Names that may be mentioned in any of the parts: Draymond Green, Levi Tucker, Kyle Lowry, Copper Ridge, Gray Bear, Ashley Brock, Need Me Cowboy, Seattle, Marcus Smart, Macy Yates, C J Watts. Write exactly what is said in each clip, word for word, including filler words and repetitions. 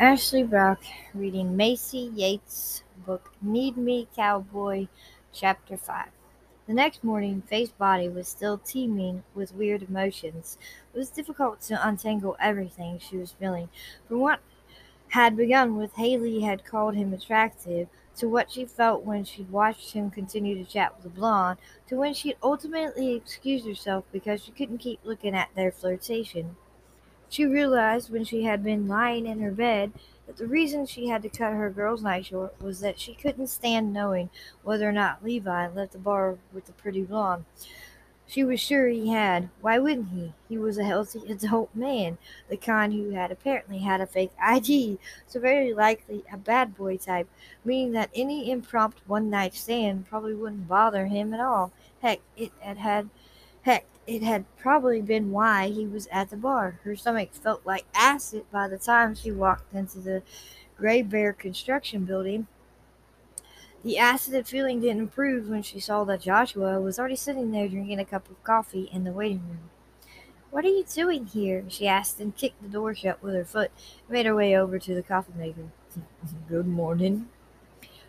Ashley Brock reading Macy Yates' book, Need Me Cowboy, Chapter five. The next morning, Faith's body was still teeming with weird emotions. It was difficult to untangle everything she was feeling. From what had begun with Haley had called him attractive, to what she felt when she'd watched him continue to chat with the blonde, to when she'd ultimately excused herself because she couldn't keep looking at their flirtation. She realized when she had been lying in her bed that the reason she had to cut her girls' night short was that she couldn't stand knowing whether or not Levi left the bar with the pretty blonde. She was sure he had. Why wouldn't he? He was a healthy adult man, the kind who had apparently had a fake I D, so very likely a bad boy type, meaning that any impromptu one-night stand probably wouldn't bother him at all. Heck, it had had... Heck, it had probably been why he was at the bar. Her stomach felt like acid by the time she walked into the Gray Bear construction building. The acid feeling didn't improve when she saw that Joshua was already sitting there drinking a cup of coffee in the waiting room. "What are you doing here?" she asked and kicked the door shut with her foot and made her way over to the coffee maker. "Good morning."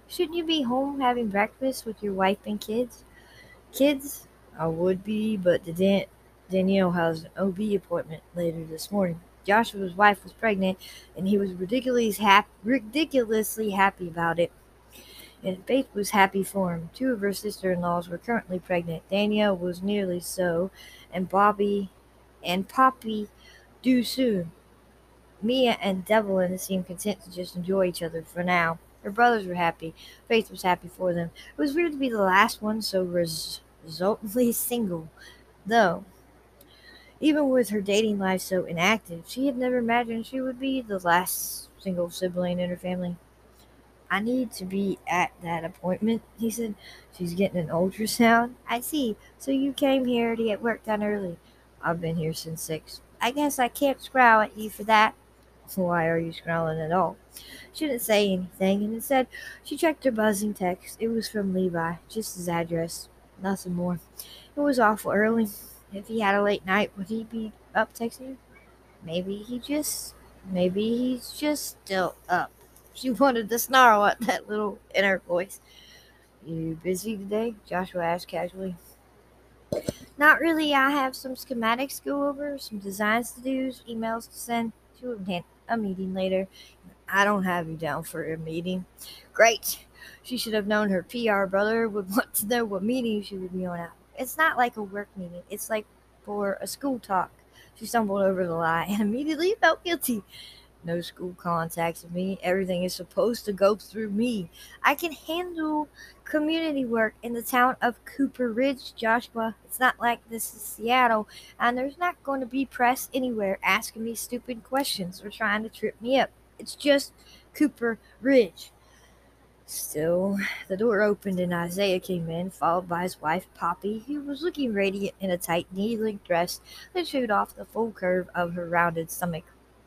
"Shouldn't you be home having breakfast with your wife and kids?" "Kids? I would be, but the Dan- Danielle has an O B appointment later this morning." Joshua's wife was pregnant, and he was ridiculously, hap- ridiculously happy about it. And Faith was happy for him. Two of her sister-in-laws were currently pregnant. Danielle was nearly so, and Bobby and Poppy due soon. Mia and Devlin seemed content to just enjoy each other for now. Her brothers were happy. Faith was happy for them. It was weird to be the last one, so res- Resultantly single, though. Even with her dating life so inactive, she had never imagined she would be the last single sibling in her family. "I need to be at that appointment," he said. "She's getting an ultrasound." "I see. So you came here to get work done early." "I've been here since six." "I guess I can't scowl at you for that." "Why are you scowling at all?" She didn't say anything, and instead, she checked her buzzing text. It was from Levi, just his address. Nothing more. It was awful early. If he had a late night, would he be up texting her? Maybe he just, maybe he's just still up. She wanted to snarl at that little inner voice. "You busy today?" Joshua asked casually. "Not really. I have some schematics to go over, some designs to do, emails to send. She would have a meeting later. I don't have you down for a meeting." "Great." She should have known her P R brother would want to know what meeting she would be on at. "It's not like a work meeting. It's like for a school talk." She stumbled over the lie and immediately felt guilty. "No school contacted me. Everything is supposed to go through me. I can handle community work in the town of Copper Ridge, Joshua. It's not like this is Seattle, and there's not going to be press anywhere asking me stupid questions or trying to trip me up. It's just Copper Ridge." Still, the door opened and Isaiah came in, followed by his wife, Poppy, who was looking radiant in a tight, knee-length dress that showed off the full curve of her rounded stomach.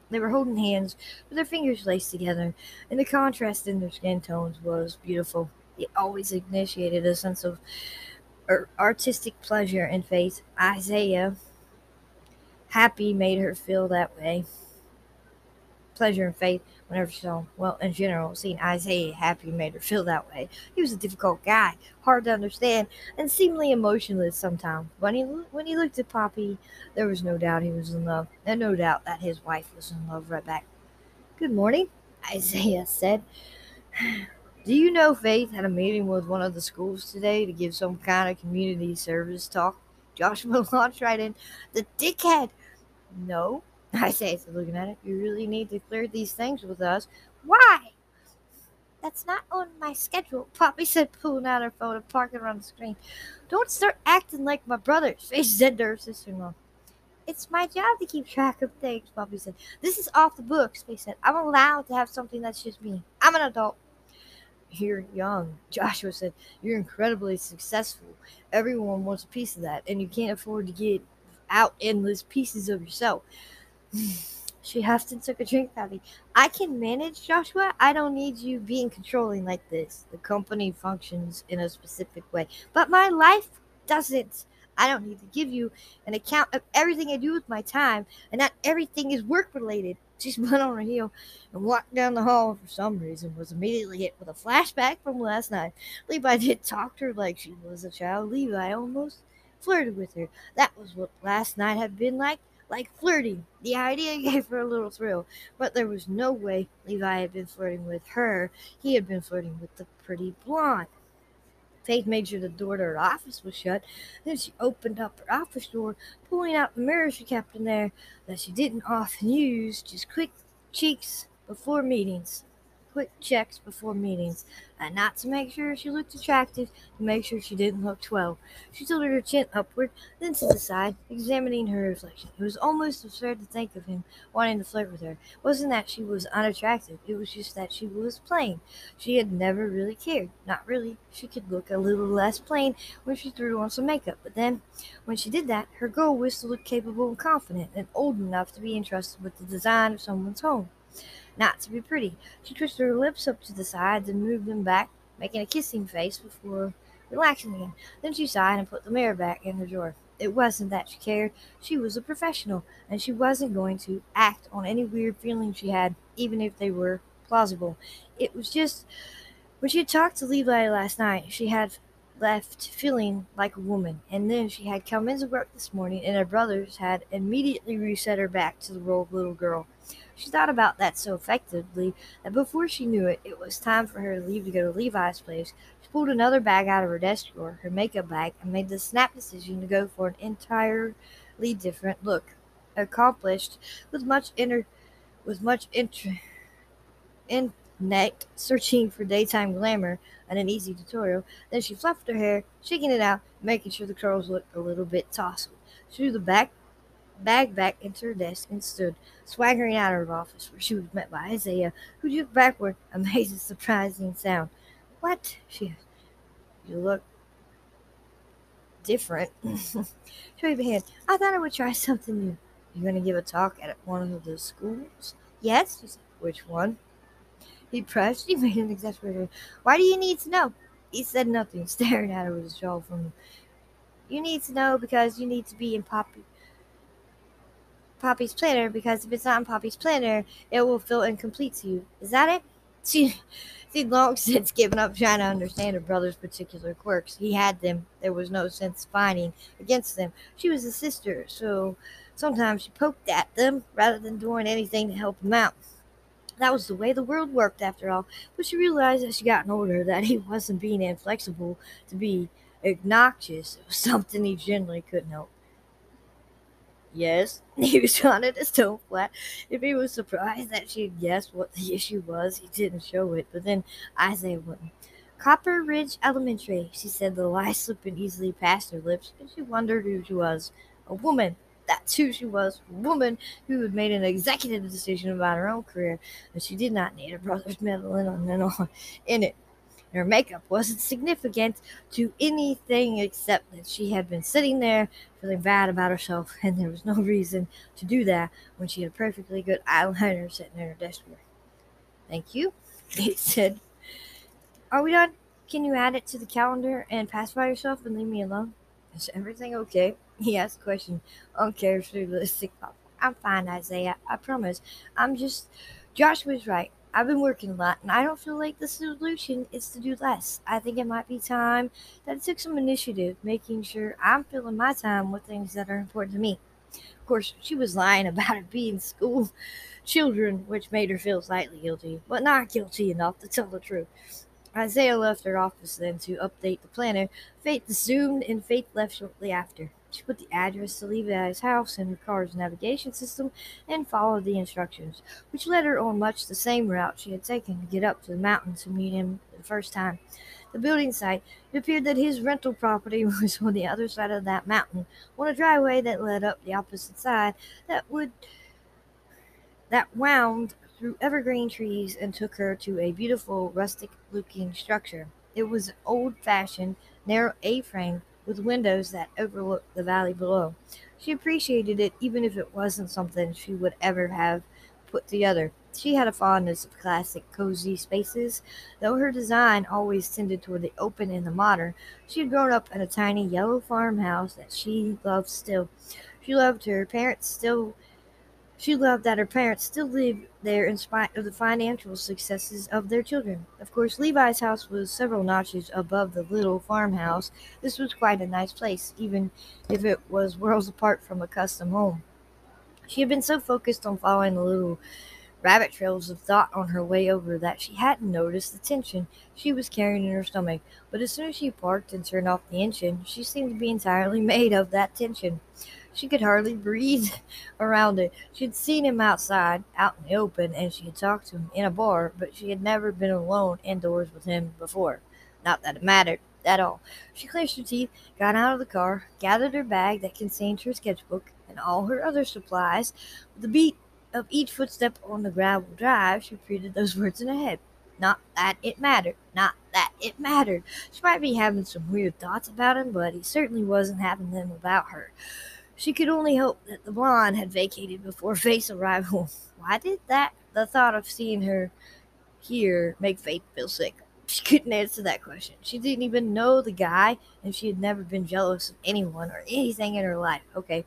They were holding hands with their fingers laced together, and the contrast in their skin tones was beautiful. It always initiated a sense of artistic pleasure in Faith. Isaiah, happy, made her feel that way. Pleasure and Faith whenever she saw him. Well, in general, seeing Isaiah happy made her feel that way. He was a difficult guy, hard to understand, and seemingly emotionless sometimes. When he, when he looked at Poppy, there was no doubt he was in love, and no doubt that his wife was in love right back. "Good morning," Isaiah said. "Do you know Faith had a meeting with one of the schools today to give some kind of community service talk?" Joshua launched right in. "The dickhead!" "No," I say, looking at it. "You really need to clear these things with us." "Why?" "That's not on my schedule," Poppy said, pulling out her phone and parking around the screen. "Don't start acting like my brother," she said to her sister-in-law. "It's my job to keep track of things," Poppy said. "This is off the books," they said. "I'm allowed to have something that's just me. I'm an adult." "You're young," Joshua said. "You're incredibly successful. Everyone wants a piece of that, and you can't afford to get out endless pieces of yourself." She huffed and took a drink, Poppy. "I can manage, Joshua. I don't need you being controlling like this. The company functions in a specific way, but my life doesn't. I don't need to give you an account of everything I do with my time, and not everything is work-related. She spun on her heel and walked down the hall for some reason, was immediately hit with a flashback from last night. Levi did talk to her like she was a child. Levi almost flirted with her. That was what last night had been like, like flirting. The idea gave her a little thrill, but there was no way Levi had been flirting with her. He had been flirting with the pretty blonde. Faith made sure the door to her office was shut. Then she opened up her office door, pulling out the mirror she kept in there that she didn't often use. Just quick cheeks before meetings. Quick checks before meetings. And not to make sure she looked attractive, to make sure she didn't look twelve. She tilted her chin upward, then to the side, examining her reflection. It was almost absurd to think of him wanting to flirt with her. It wasn't that she was unattractive, it was just that she was plain. She had never really cared. Not really. She could look a little less plain when she threw on some makeup, but then, when she did that, her goal was to look capable and confident, and old enough to be entrusted with the design of someone's home. Not to be pretty. She twisted her lips up to the sides and moved them back, making a kissing face before relaxing again. Then she sighed and put the mirror back in her drawer. It wasn't that she cared. She was a professional, and she wasn't going to act on any weird feelings she had, even if they were plausible. It was just, when she had talked to Levi last night, she had left feeling like a woman, and then she had come into work this morning, and her brothers had immediately reset her back to the role of little girl. She thought about that so effectively that before she knew it, it was time for her to leave to go to Levi's place. She pulled another bag out of her desk drawer, her makeup bag, and made the snap decision to go for an entirely different look. Accomplished with much inner, with much inter, in neck, searching for daytime glamour and an easy tutorial. Then she fluffed her hair, shaking it out, making sure the curls looked a little bit tousled. She threw the back bag back into her desk and stood swaggering out of her office, where she was met by Isaiah, who looked backward, amazed at the surprising sound. What? She you look different. Show your hand. I thought I would try something new. You're going to give a talk at one of the schools? Yes, she said. Which one? He pressed. He made an exasperated. Why do you need to know? He said nothing, staring at her with his jaw from him. You need to know because you need to be in Poppy. Poppy's planner, because if it's not in Poppy's planner, it will feel incomplete to you. Is that it? She, she'd long since given up trying to understand her brother's particular quirks. He had them. There was no sense fighting against them. She was a sister, so sometimes she poked at them rather than doing anything to help them out. That was the way the world worked, after all. But she realized as she got older that he wasn't being inflexible to be obnoxious. It was something he generally couldn't help. Yes, he responded as tone flat. If he was surprised that she had guessed what the issue was, he didn't show it, but then Isaiah wouldn't. Copper Ridge Elementary, she said, the lie slipping easily past her lips, and she wondered who she was. A woman. That's who she was. A woman who had made an executive decision about her own career, and she did not need her brother's meddle in it. And her makeup wasn't significant to anything except that she had been sitting there feeling bad about herself, and there was no reason to do that when she had a perfectly good eyeliner sitting in her desk drawer. Thank you, he said. Are we done? Can you add it to the calendar and pass by yourself and leave me alone? Is everything okay? He asked the question, uncharacteristically. I'm fine, Isaiah. I promise. I'm just... Joshua's right. I've been working a lot, and I don't feel like the solution is to do less. I think it might be time that I took some initiative, making sure I'm filling my time with things that are important to me. Of course, she was lying about it being school children, which made her feel slightly guilty, but not guilty enough to tell the truth. Isaiah left her office then to update the planner. Faith assumed, and Faith left shortly after. She put the address to Levi's house in her car's navigation system and followed the instructions, which led her on much the same route she had taken to get up to the mountain to meet him the first time. The building site, it appeared that his rental property was on the other side of that mountain, on a driveway that led up the opposite side that would that wound through evergreen trees and took her to a beautiful, rustic-looking structure. It was an old-fashioned, narrow A-frame with windows that overlooked the valley below. She appreciated it, even if it wasn't something she would ever have put together. She had a fondness of classic, cozy spaces, though her design always tended toward the open and the modern. She had grown up in a tiny yellow farmhouse that she loved still. She loved her parents still. She loved that her parents still lived there in spite of the financial successes of their children. Of course, Levi's house was several notches above the little farmhouse. This was quite a nice place, even if it was worlds apart from a custom home. She had been so focused on following the little rabbit trails of thought on her way over that she hadn't noticed the tension she was carrying in her stomach. But as soon as she parked and turned off the engine, she seemed to be entirely made of that tension. She could hardly breathe around it. She had seen him outside, out in the open, and she had talked to him in a bar, but she had never been alone indoors with him before. Not that it mattered at all. She clenched her teeth, got out of the car, gathered her bag that contained her sketchbook and all her other supplies. With the beat of each footstep on the gravel drive, she repeated those words in her head. Not that it mattered. Not that it mattered. She might be having some weird thoughts about him, but he certainly wasn't having them about her. She could only hope that the blonde had vacated before Faith's arrival. Why did that? The thought of seeing her here make Faith feel sick. She couldn't answer that question. She didn't even know the guy, and she had never been jealous of anyone or anything in her life. Okay,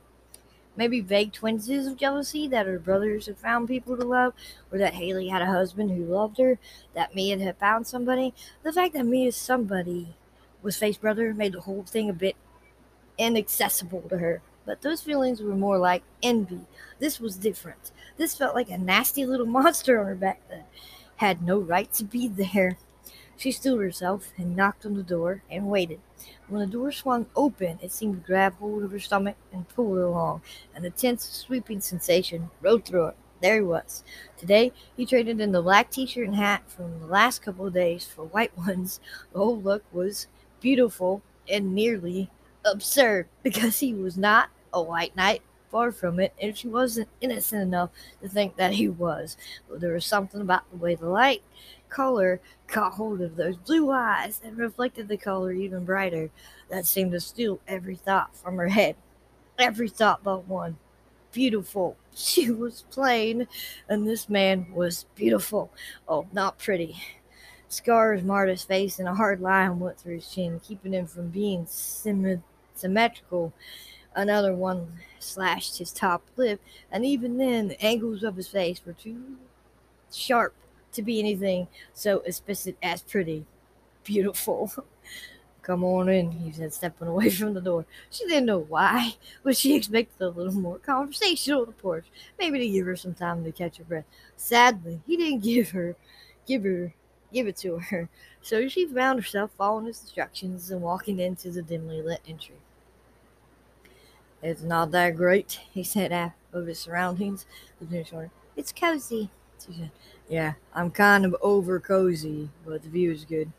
maybe vague twinges of jealousy that her brothers had found people to love, or that Haley had a husband who loved her, that Mia had found somebody. The fact that Mia's somebody was Faith's brother made the whole thing a bit inaccessible to her. But those feelings were more like envy. This was different. This felt like a nasty little monster on her back that had no right to be there. She stood herself and knocked on the door and waited. When the door swung open, it seemed to grab hold of her stomach and pull her along, and a tense, sweeping sensation rode through it. There he was. Today, he traded in the black t-shirt and hat from the last couple of days for white ones. The whole look was beautiful and nearly absurd, because he was not a white knight, far from it, and she wasn't innocent enough to think that he was. But there was something about the way the light color caught hold of those blue eyes and reflected the color even brighter that seemed to steal every thought from her head. Every thought but one. Beautiful. She was plain, and this man was beautiful. Oh, not pretty. Scars marred his face, and a hard line went through his chin, keeping him from being symmetrical. symmetrical. Another one slashed his top lip, and even then the angles of his face were too sharp to be anything so explicit as pretty. Beautiful. Come on in, he said, stepping away from the door. She didn't know why, but she expected a little more conversation on the porch, maybe to give her some time to catch her breath. Sadly, he didn't give her, give her, give it to her, so she found herself following his instructions and walking into the dimly lit entry. It's not that great, he said, half of his surroundings. It's cozy, she said. Yeah, I'm kind of over cozy, but the view is good.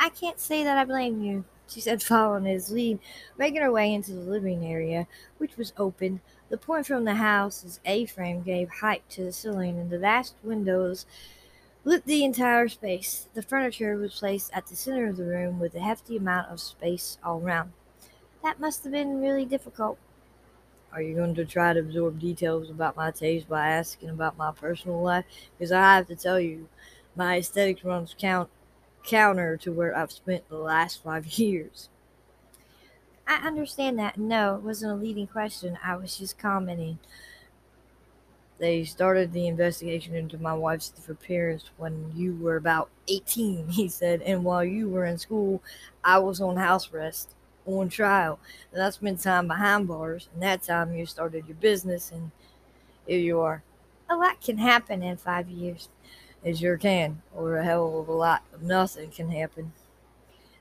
I can't say that I blame you, she said, following his lead, making her way into the living area, which was open. The point from the house's A-frame gave height to the ceiling, and the vast windows lit the entire space. The furniture was placed at the center of the room with a hefty amount of space all round. That must have been really difficult. Are you going to try to absorb details about my taste by asking about my personal life? Because I have to tell you, my aesthetics runs count- counter to where I've spent the last five years. I understand that. No, it wasn't a leading question. I was just commenting. They started the investigation into my wife's disappearance when you were about eighteen, he said, and while you were in school, I was on house arrest, on trial, and I spent time behind bars, and that time you started your business, and here you are. A lot can happen in five years. It sure can, or a hell of a lot of nothing can happen.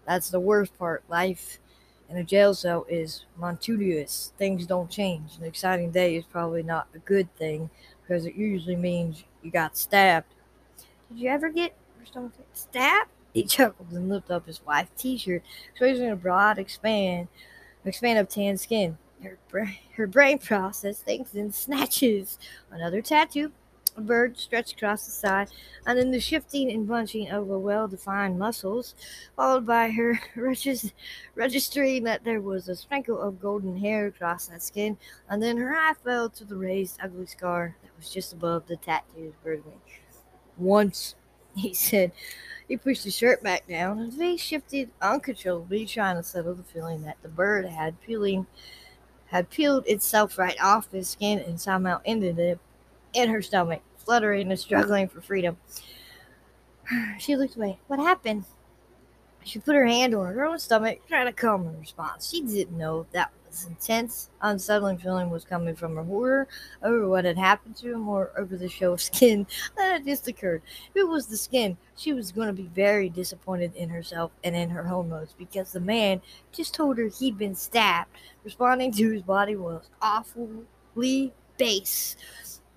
That's the worst part. Life in a jail cell is monotonous. Things don't change. An exciting day is probably not a good thing because it usually means you got stabbed. Did you ever get stabbed? He chuckled and lifted up his wife's t-shirt, exposing a broad expand, expand of tan skin. Her, bra- her brain process thinks in snatches. Another tattoo, a bird stretched across the side, and then the shifting and bunching of a well-defined muscles, followed by her regis- registering that there was a sprinkle of golden hair across that skin, and then her eye fell to the raised, ugly scar that was just above the tattoo's bird wing. Once, he said. He pushed his shirt back down, and his face shifted uncontrollably, trying to settle the feeling that the bird had peeling, had peeled itself right off his skin and somehow ended it. in her stomach, fluttering and struggling for freedom. She looked away. What happened? She put her hand on her own stomach, trying to calm her response. She didn't know if that was intense, unsettling feeling was coming from her horror over what had happened to him or over the show of skin that had just occurred. If it was the skin, she was going to be very disappointed in herself and in her hormones because the man just told her he'd been stabbed. Responding to his body was awfully base,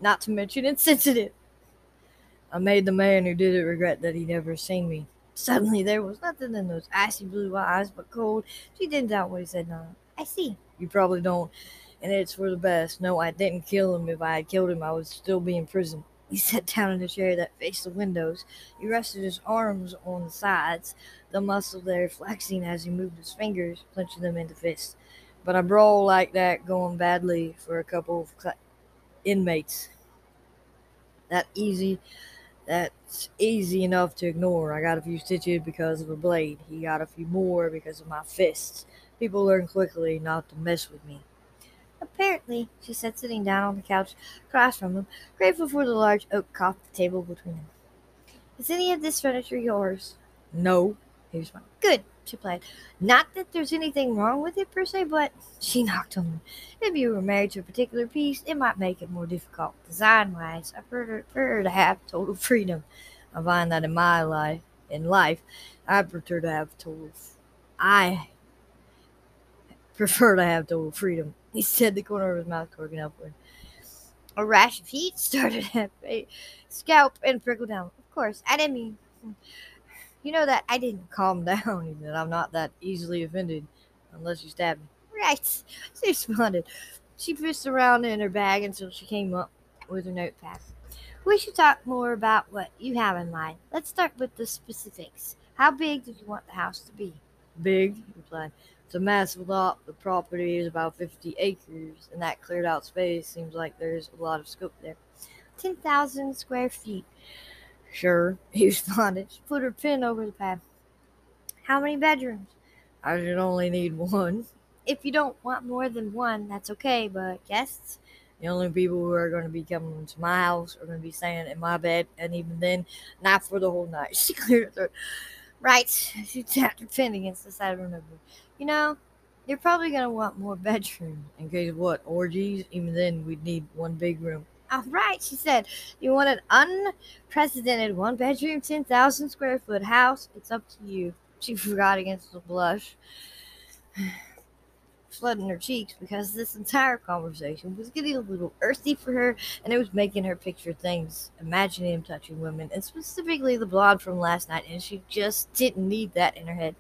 not to mention insensitive. I made the man who did it regret that he never seen me. Suddenly, there was nothing in those icy blue eyes but cold. She didn't doubt what he said. No, I see. You probably don't, and it's for the best. No, I didn't kill him. If I had killed him, I would still be in prison. He sat down in a chair that faced the windows. He rested his arms on the sides, the muscle there flexing as he moved his fingers, clenching them into fists. But I brawl like that going badly for a couple of cl- inmates. That easy... That's easy enough to ignore. I got a few stitches because of a blade. He got a few more because of my fists. People learn quickly not to mess with me. Apparently, she sat sitting down on the couch across from him, grateful for the large oak coffee table between them. Is any of this furniture yours? No. He responded. Good, she replied. Not that there's anything wrong with it per se, but she knocked on him. If you were married to a particular piece, it might make it more difficult. Design-wise, I prefer to have total freedom. I find that in my life, in life, I prefer to have total. I prefer to have total freedom. He said, the corner of his mouth corking upward. A rash of heat started at my scalp and prickled down. Of course, I didn't mean. You know that I didn't calm down. He said, I'm not that easily offended unless you stab me. Right, she responded. She fished around in her bag until she came up with her notepad. We should talk more about what you have in mind. Let's start with the specifics. How big do you want the house to be? Big, he replied. It's a massive lot. The property is about fifty acres, and that cleared out space seems like there's a lot of scope there. ten thousand square feet. Sure, he responded. She put her pen over the pad. How many bedrooms? I should only need one. If you don't want more than one, that's okay, but guests? The only people who are going to be coming to my house are going to be staying in my bed, and even then, not for the whole night. She cleared her throat. Right, she tapped her pen against the side of her notebook. You know, you're probably going to want more bedrooms. In case of what, orgies? Even then, we'd need one big room. All right, she said. You want an unprecedented one-bedroom, ten thousand square foot house? It's up to you. She forgot against the blush flooding her cheeks because this entire conversation was getting a little earthy for her, and it was making her picture things, imagining him touching women, and specifically the blonde from last night, and she just didn't need that in her head.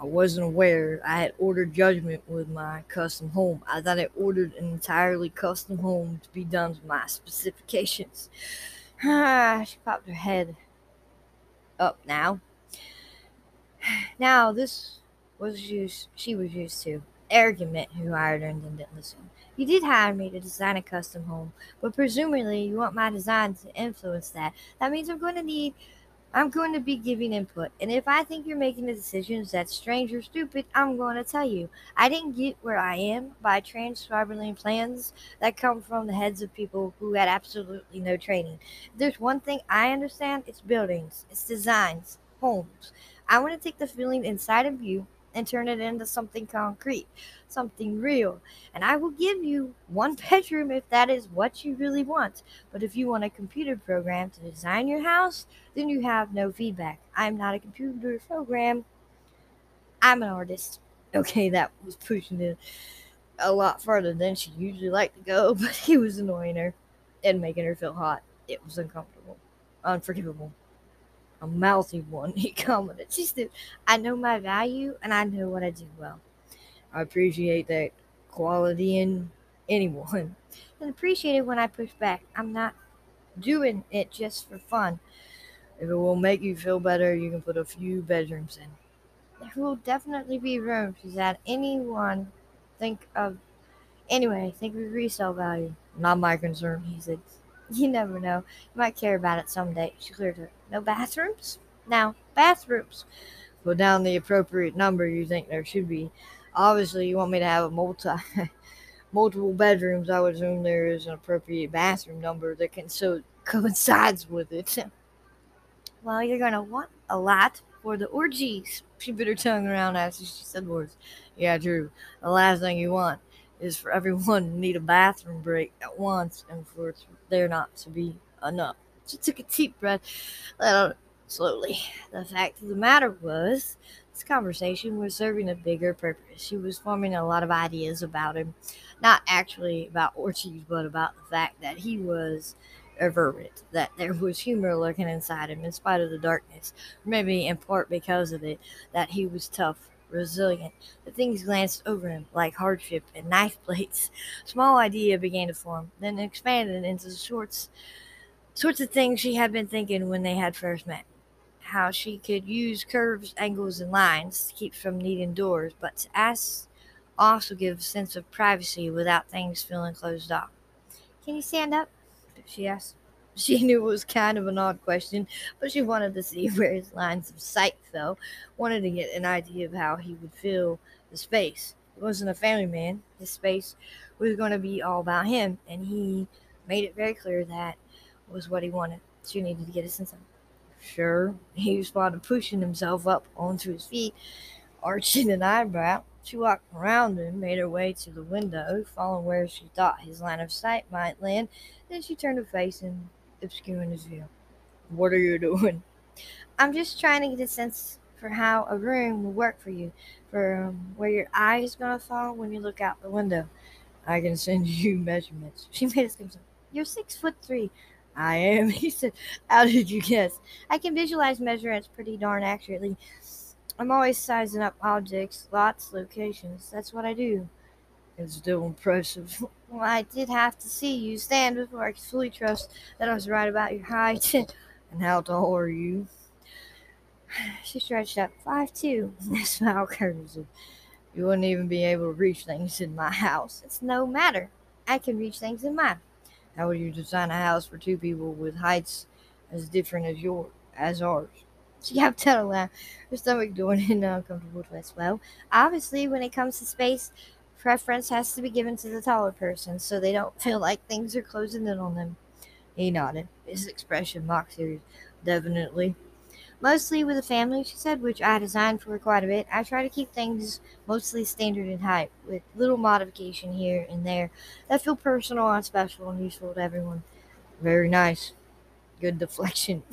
I wasn't aware I had ordered judgment with my custom home. I thought I ordered an entirely custom home to be done to my specifications. Ah, she popped her head up now. Now, this was used, she was used to. Arrogant men who hired her and then didn't listen. You did hire me to design a custom home, but presumably you want my design to influence that. That means I'm going to need... I'm going to be giving input, and if I think you're making the decisions that's strange or stupid, I'm going to tell you. I didn't get where I am by transcribing plans that come from the heads of people who had absolutely no training. If there's one thing I understand, it's buildings, it's designs, homes. I want to take the feeling inside of you and turn it into something concrete, something real. And I will give you one bedroom if that is what you really want. But if you want a computer program to design your house, then you have no feedback. I'm not a computer program. I'm an artist. Okay, that was pushing it a lot further than she usually liked to go, but he was annoying her and making her feel hot. It was uncomfortable, unforgivable. A mouthy one, he commented. She said, I know my value, and I know what I do well. I appreciate that quality in anyone. And appreciate it when I push back. I'm not doing it just for fun. If it will make you feel better, you can put a few bedrooms in. There will definitely be room, she said. Anyone think of... Anyway, think of resale value. Not my concern, he said. You never know. You might care about it someday. She cleared her. No bathrooms? No, bathrooms. Put down the appropriate number you think there should be. Obviously, you want me to have a multi multiple bedrooms, I would assume there is an appropriate bathroom number that can so coincides with it. Well, you're going to want a lot for the orgies. She bit her tongue around after she said words. Yeah, true. The last thing you want is for everyone to need a bathroom break at once and for there not to be enough. She took a deep breath, let out slowly. The fact of the matter was, this conversation was serving a bigger purpose. She was forming a lot of ideas about him. Not actually about orgies, but about the fact that he was averted, that there was humor lurking inside him in spite of the darkness, maybe in part because of it, that he was tough, resilient. The things glanced over him like hardship and knife blades. Small idea began to form, then expanded into the sorts, sorts of things she had been thinking when they had first met. How she could use curves, angles, and lines to keep from needing doors, but to ask also give a sense of privacy without things feeling closed off. Can you stand up? She asked. She knew it was kind of an odd question, but she wanted to see where his lines of sight fell, wanted to get an idea of how he would fill the space. He wasn't a family man. His space was going to be all about him, and he made it very clear that was what he wanted. She needed to get a sense of it. Sure, he responded, pushing himself up onto his feet, arching an eyebrow. She walked around him, made her way to the window, following where she thought his line of sight might land. Then she turned her face and obscured his view. What are you doing? I'm just trying to get a sense for how a room will work for you, for um, where your eye is going to fall when you look out the window. I can send you measurements. She made a skip. You're six foot three. I am, he said. How did you guess? I can visualize measurements pretty darn accurately. I'm always sizing up objects, lots, locations. That's what I do. It's still impressive. Well, I did have to see you stand before I could fully trust that I was right about your height. And how tall are you? She stretched up. Five two. That smile curves him. You wouldn't even be able to reach things in my house. It's no matter. I can reach things in mine. How would you design a house for two people with heights as different as yours, as ours? She had to laugh, her stomach doing an uncomfortable twist. Well, obviously, when it comes to space, preference has to be given to the taller person, so they don't feel like things are closing in on them. He nodded, his expression mock serious. Definitely. Mostly with a family, she said, which I designed for quite a bit. I try to keep things mostly standard in height, with little modification here and there that feel personal and special and useful to everyone. Very nice. Good deflection.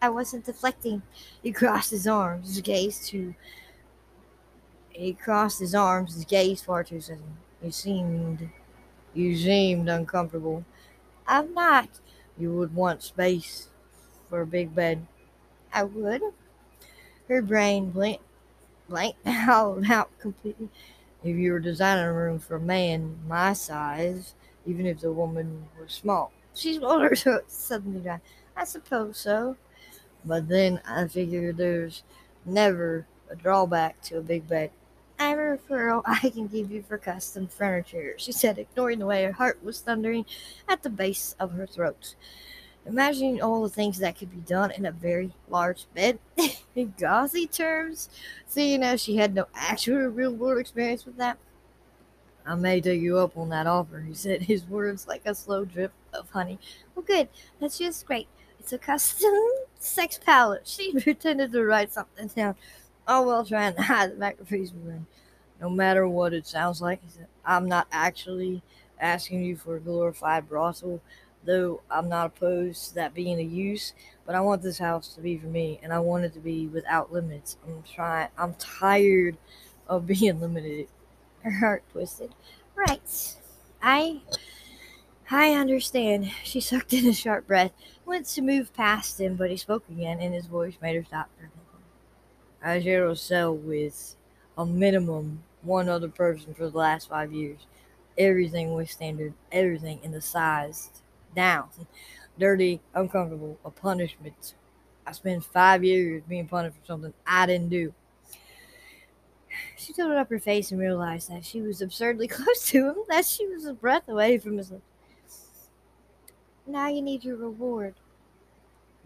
I wasn't deflecting. He crossed his arms, his gaze to... He crossed his arms, his gaze far too sudden. You seemed... You seemed uncomfortable. I'm not. You would want space for a big bed. I would. Her brain blanked, blanked, hollowed out completely. If you were designing a room for a man my size, even if the woman was small. She's older, so suddenly died. I suppose so. But then I figure there's never a drawback to a big bed. I have a referral I can give you for custom furniture, she said, ignoring the way her heart was thundering at the base of her throat. Imagining all the things that could be done in a very large bed, in gauzy terms, seeing as she had no actual real-world experience with that. I may take you up on that offer, he said, his words like a slow drip of honey. Well, good. That's just great. It's a custom sex palette. She pretended to write something down, all while trying to hide the back of her face. No matter what it sounds like, he said, I'm not actually asking you for a glorified brothel, though I'm not opposed to that being a use, but I want this house to be for me, and I want it to be without limits. I'm trying. I'm tired of being limited. Her heart twisted. Right. I, I understand. She sucked in a sharp breath, went to move past him, but he spoke again, and his voice made her stop. I share a cell with a minimum one other person for the last five years. Everything was standard. Everything in the size. Down. Dirty, uncomfortable, a punishment. I spent five years being punished for something I didn't do. She tilted up her face and realized that she was absurdly close to him, that she was a breath away from his lips. Now you need your reward.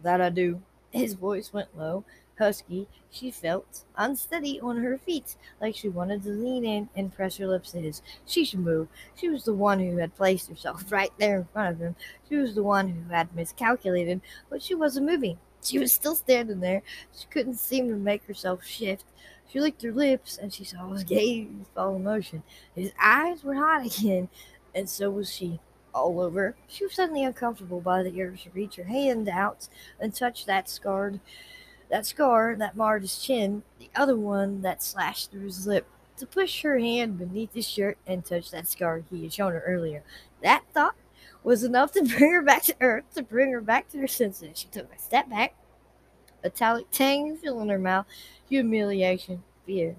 That I do. His voice went low. husky, she felt unsteady on her feet, like she wanted to lean in and press her lips to his. She should move. She was the one who had placed herself right there in front of him. She was the one who had miscalculated, but she wasn't moving. She was still standing there. She couldn't seem to make herself shift. She licked her lips, and she saw his gaze follow motion. His eyes were hot again, and so was she. All over. She was suddenly uncomfortable by the urge to reach her hand out and touch that scarred, that scar that marred his chin, the other one that slashed through his lip, to push her hand beneath his shirt and touch that scar he had shown her earlier. That thought was enough to bring her back to earth, to bring her back to her senses. She took a step back, a metallic tang filling her mouth, humiliation, fear.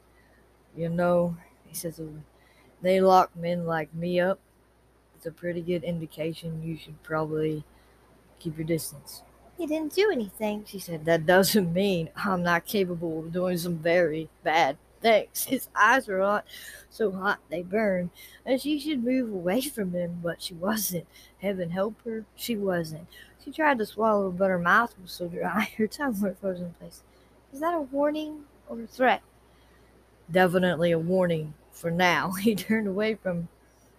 You know, he says, they lock men like me up. It's a pretty good indication you should probably keep your distance. He didn't do anything, she said. That doesn't mean I'm not capable of doing some very bad things. His eyes were hot, so hot they burned, and she should move away from him, but she wasn't. Heaven help her, she wasn't. She tried to swallow, but her mouth was so dry, her tongue was frozen in place. Is that a warning or a threat? Definitely a warning for now. He turned away from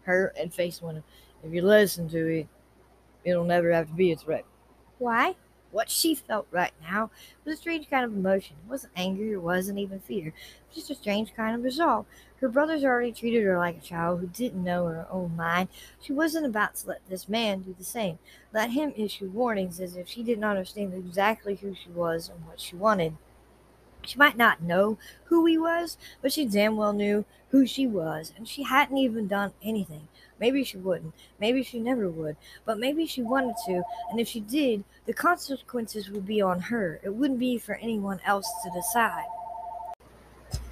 her and faced one. If you listen to it, it'll never have to be a threat. Why? What she felt right now was a strange kind of emotion. It wasn't anger, it wasn't even fear. It was just a strange kind of resolve. Her brothers already treated her like a child who didn't know her own mind. She wasn't about to let this man do the same. Let him issue warnings as if she didn't understand exactly who she was and what she wanted. She might not know who he was, but she damn well knew who she was, and she hadn't even done anything. Maybe she wouldn't. Maybe she never would. But maybe she wanted to, and if she did, the consequences would be on her. It wouldn't be for anyone else to decide.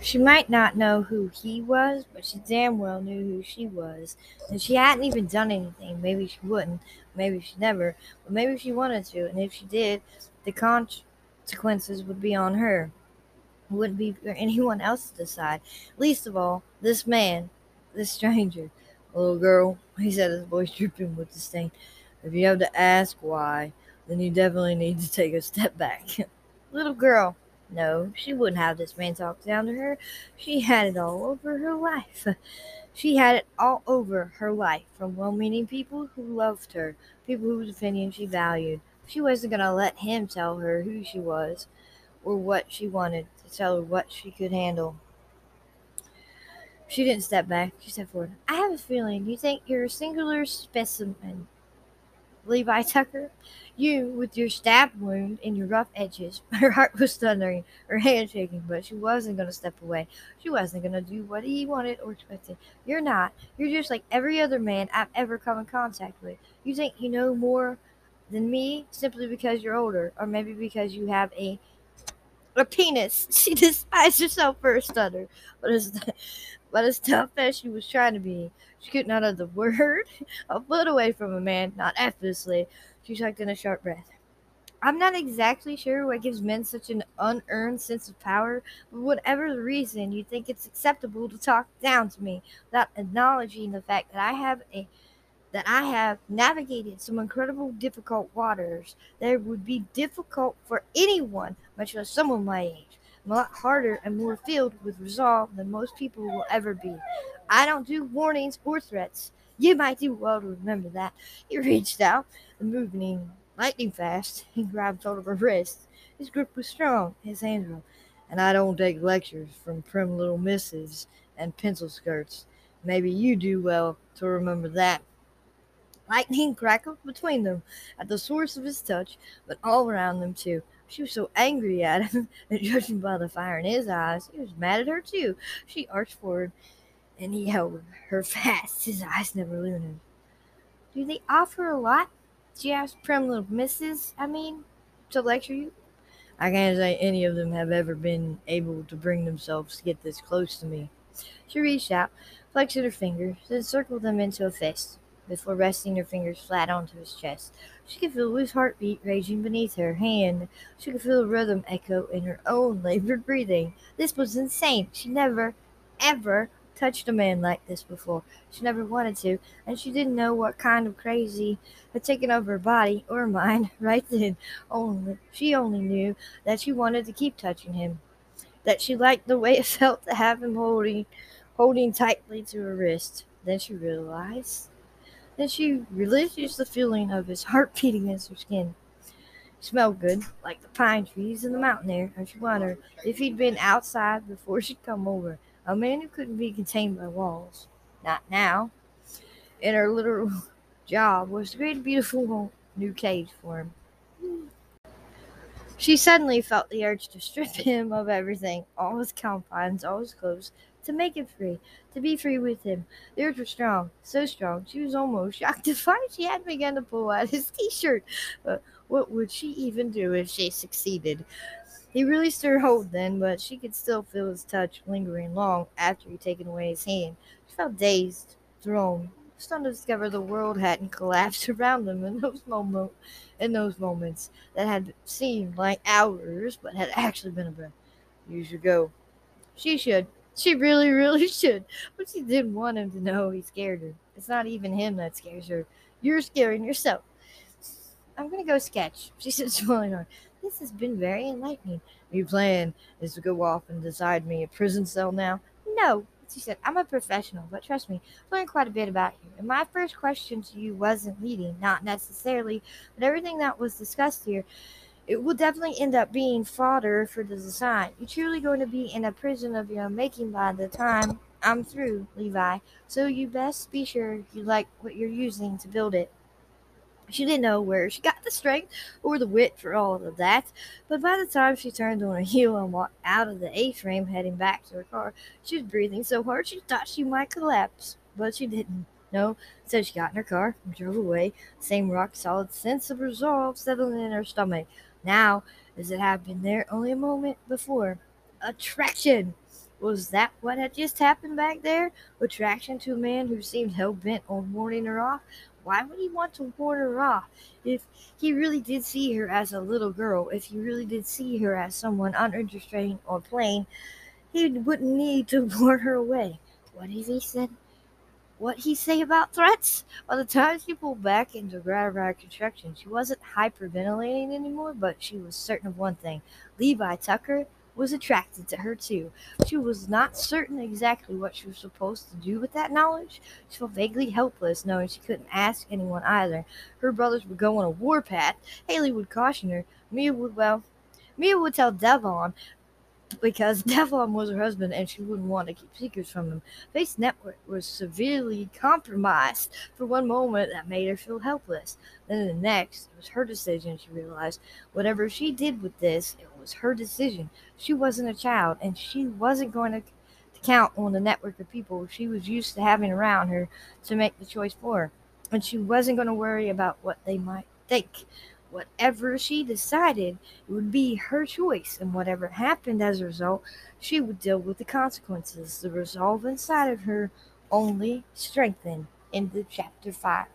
She might not know who he was, but she damn well knew who she was, and she hadn't even done anything. Maybe she wouldn't. Maybe she never. But maybe she wanted to, and if she did, the consequences would be on her. It wouldn't be for anyone else to decide. Least of all, this man, this stranger. Little girl, he said, his voice dripping with disdain. If you have to ask why, then you definitely need to take a step back. Little girl. No, she wouldn't have this man talk down to her. She had it all over her life. She had it all over her life from well-meaning people who loved her, people whose opinion she valued. She wasn't going to let him tell her who she was or what she wanted, to tell her what she could handle. She didn't step back. She stepped forward. I have a feeling you think you're a singular specimen, Levi Tucker. You, with your stab wound and your rough edges. Her heart was thundering, her hand shaking, but she wasn't going to step away. She wasn't going to do what he wanted or expected. You're not. You're just like every other man I've ever come in contact with. You think you know more than me simply because you're older, or maybe because you have a A penis. She despised herself for her stutter, but as, but as tough as she was trying to be, she could not utter the word. A foot away from a man, not effortlessly, she sucked in a sharp breath. I'm not exactly sure what gives men such an unearned sense of power, but whatever the reason, you think it's acceptable to talk down to me without acknowledging the fact that I have a that I have navigated some incredible difficult waters. They would be difficult for anyone, much less someone my age. I'm a lot harder and more filled with resolve than most people will ever be. I don't do warnings or threats. You might do well to remember that. He reached out, moving lightning fast, and grabbed hold of her wrist. His grip was strong, his hands were. And I don't take lectures from prim little misses and pencil skirts. Maybe you do well to remember that. Lightning crackled between them at the source of his touch, but all around them, too. She was so angry at him, and judging by the fire in his eyes, he was mad at her, too. She arched forward, and he held her fast. His eyes never leaving him. Do they offer a lot? She asked prim little misses, I mean, to lecture you. I can't say any of them have ever been able to bring themselves to get this close to me. She reached out, flexed her fingers, then circled them into a fist. Before resting her fingers flat onto his chest. She could feel his heartbeat raging beneath her hand. She could feel the rhythm echo in her own labored breathing. This was insane. She never, ever touched a man like this before. She never wanted to, and she didn't know what kind of crazy had taken over her body or mind right then. Only she only knew that she wanted to keep touching him, that she liked the way it felt to have him holding, holding tightly to her wrist. Then she realized, then she relished the feeling of his heart beating against her skin. It smelled good, like the pine trees in the mountain air, and she wondered if he'd been outside before she'd come over. A man who couldn't be contained by walls. Not now. And her literal job was to create a beautiful new cage for him. She suddenly felt the urge to strip him of everything, all his confines, all his clothes, to make him free, to be free with him. The urge was strong, so strong, she was almost shocked to find she had begun to pull out his t-shirt. But what would she even do if she succeeded? He released her hold then, but she could still feel his touch lingering long after he'd taken away his hand. She felt dazed, thrown, stunned to discover the world hadn't collapsed around them in those moment, in those moments that had seemed like hours, but had actually been about years ago. She should. She really, really should. But she didn't want him to know he scared her. It's not even him that scares her. You're scaring yourself. I'm going to go sketch, she said, smiling hard. This has been very enlightening. Your plan is to go off and decide me a prison cell now? No, she said. I'm a professional, but trust me, I've learned quite a bit about you. And my first question to you wasn't leading, not necessarily, but everything that was discussed here, it will definitely end up being fodder for the design. You're truly going to be in a prison of your own making by the time I'm through, Levi. So you best be sure you like what you're using to build it. She didn't know where she got the strength or the wit for all of that, but by the time she turned on her heel and walked out of the A-frame heading back to her car, she was breathing so hard she thought she might collapse, but she didn't. No, so she got in her car and drove away, the same rock-solid sense of resolve settling in her stomach. Now, as it had been there only a moment before, attraction! Was that what had just happened back there? Attraction to a man who seemed hell-bent on warning her off? Why would he want to warn her off if he really did see her as a little girl? If he really did see her as someone uninteresting or plain, he wouldn't need to warn her away. What if he said? What he say about threats? By the time she pulled back into Gravity Construction, she wasn't hyperventilating anymore, but she was certain of one thing. Levi Tucker was attracted to her, too. She was not certain exactly what she was supposed to do with that knowledge. She felt vaguely helpless, knowing she couldn't ask anyone either. Her brothers would go on a warpath. Haley would caution her. Mia would, well, Mia would tell Devon, because Devon was her husband, and she wouldn't want to keep secrets from him. Face Network was severely compromised for one moment that made her feel helpless. Then the next, it was her decision, she realized. Whatever she did with this, it was her decision. She wasn't a child, and she wasn't going to, to count on the network of people she was used to having around her to make the choice for her, and she wasn't going to worry about what they might think. Whatever she decided, it would be her choice, and whatever happened as a result, she would deal with the consequences. The resolve inside of her only strengthened. End of chapter five.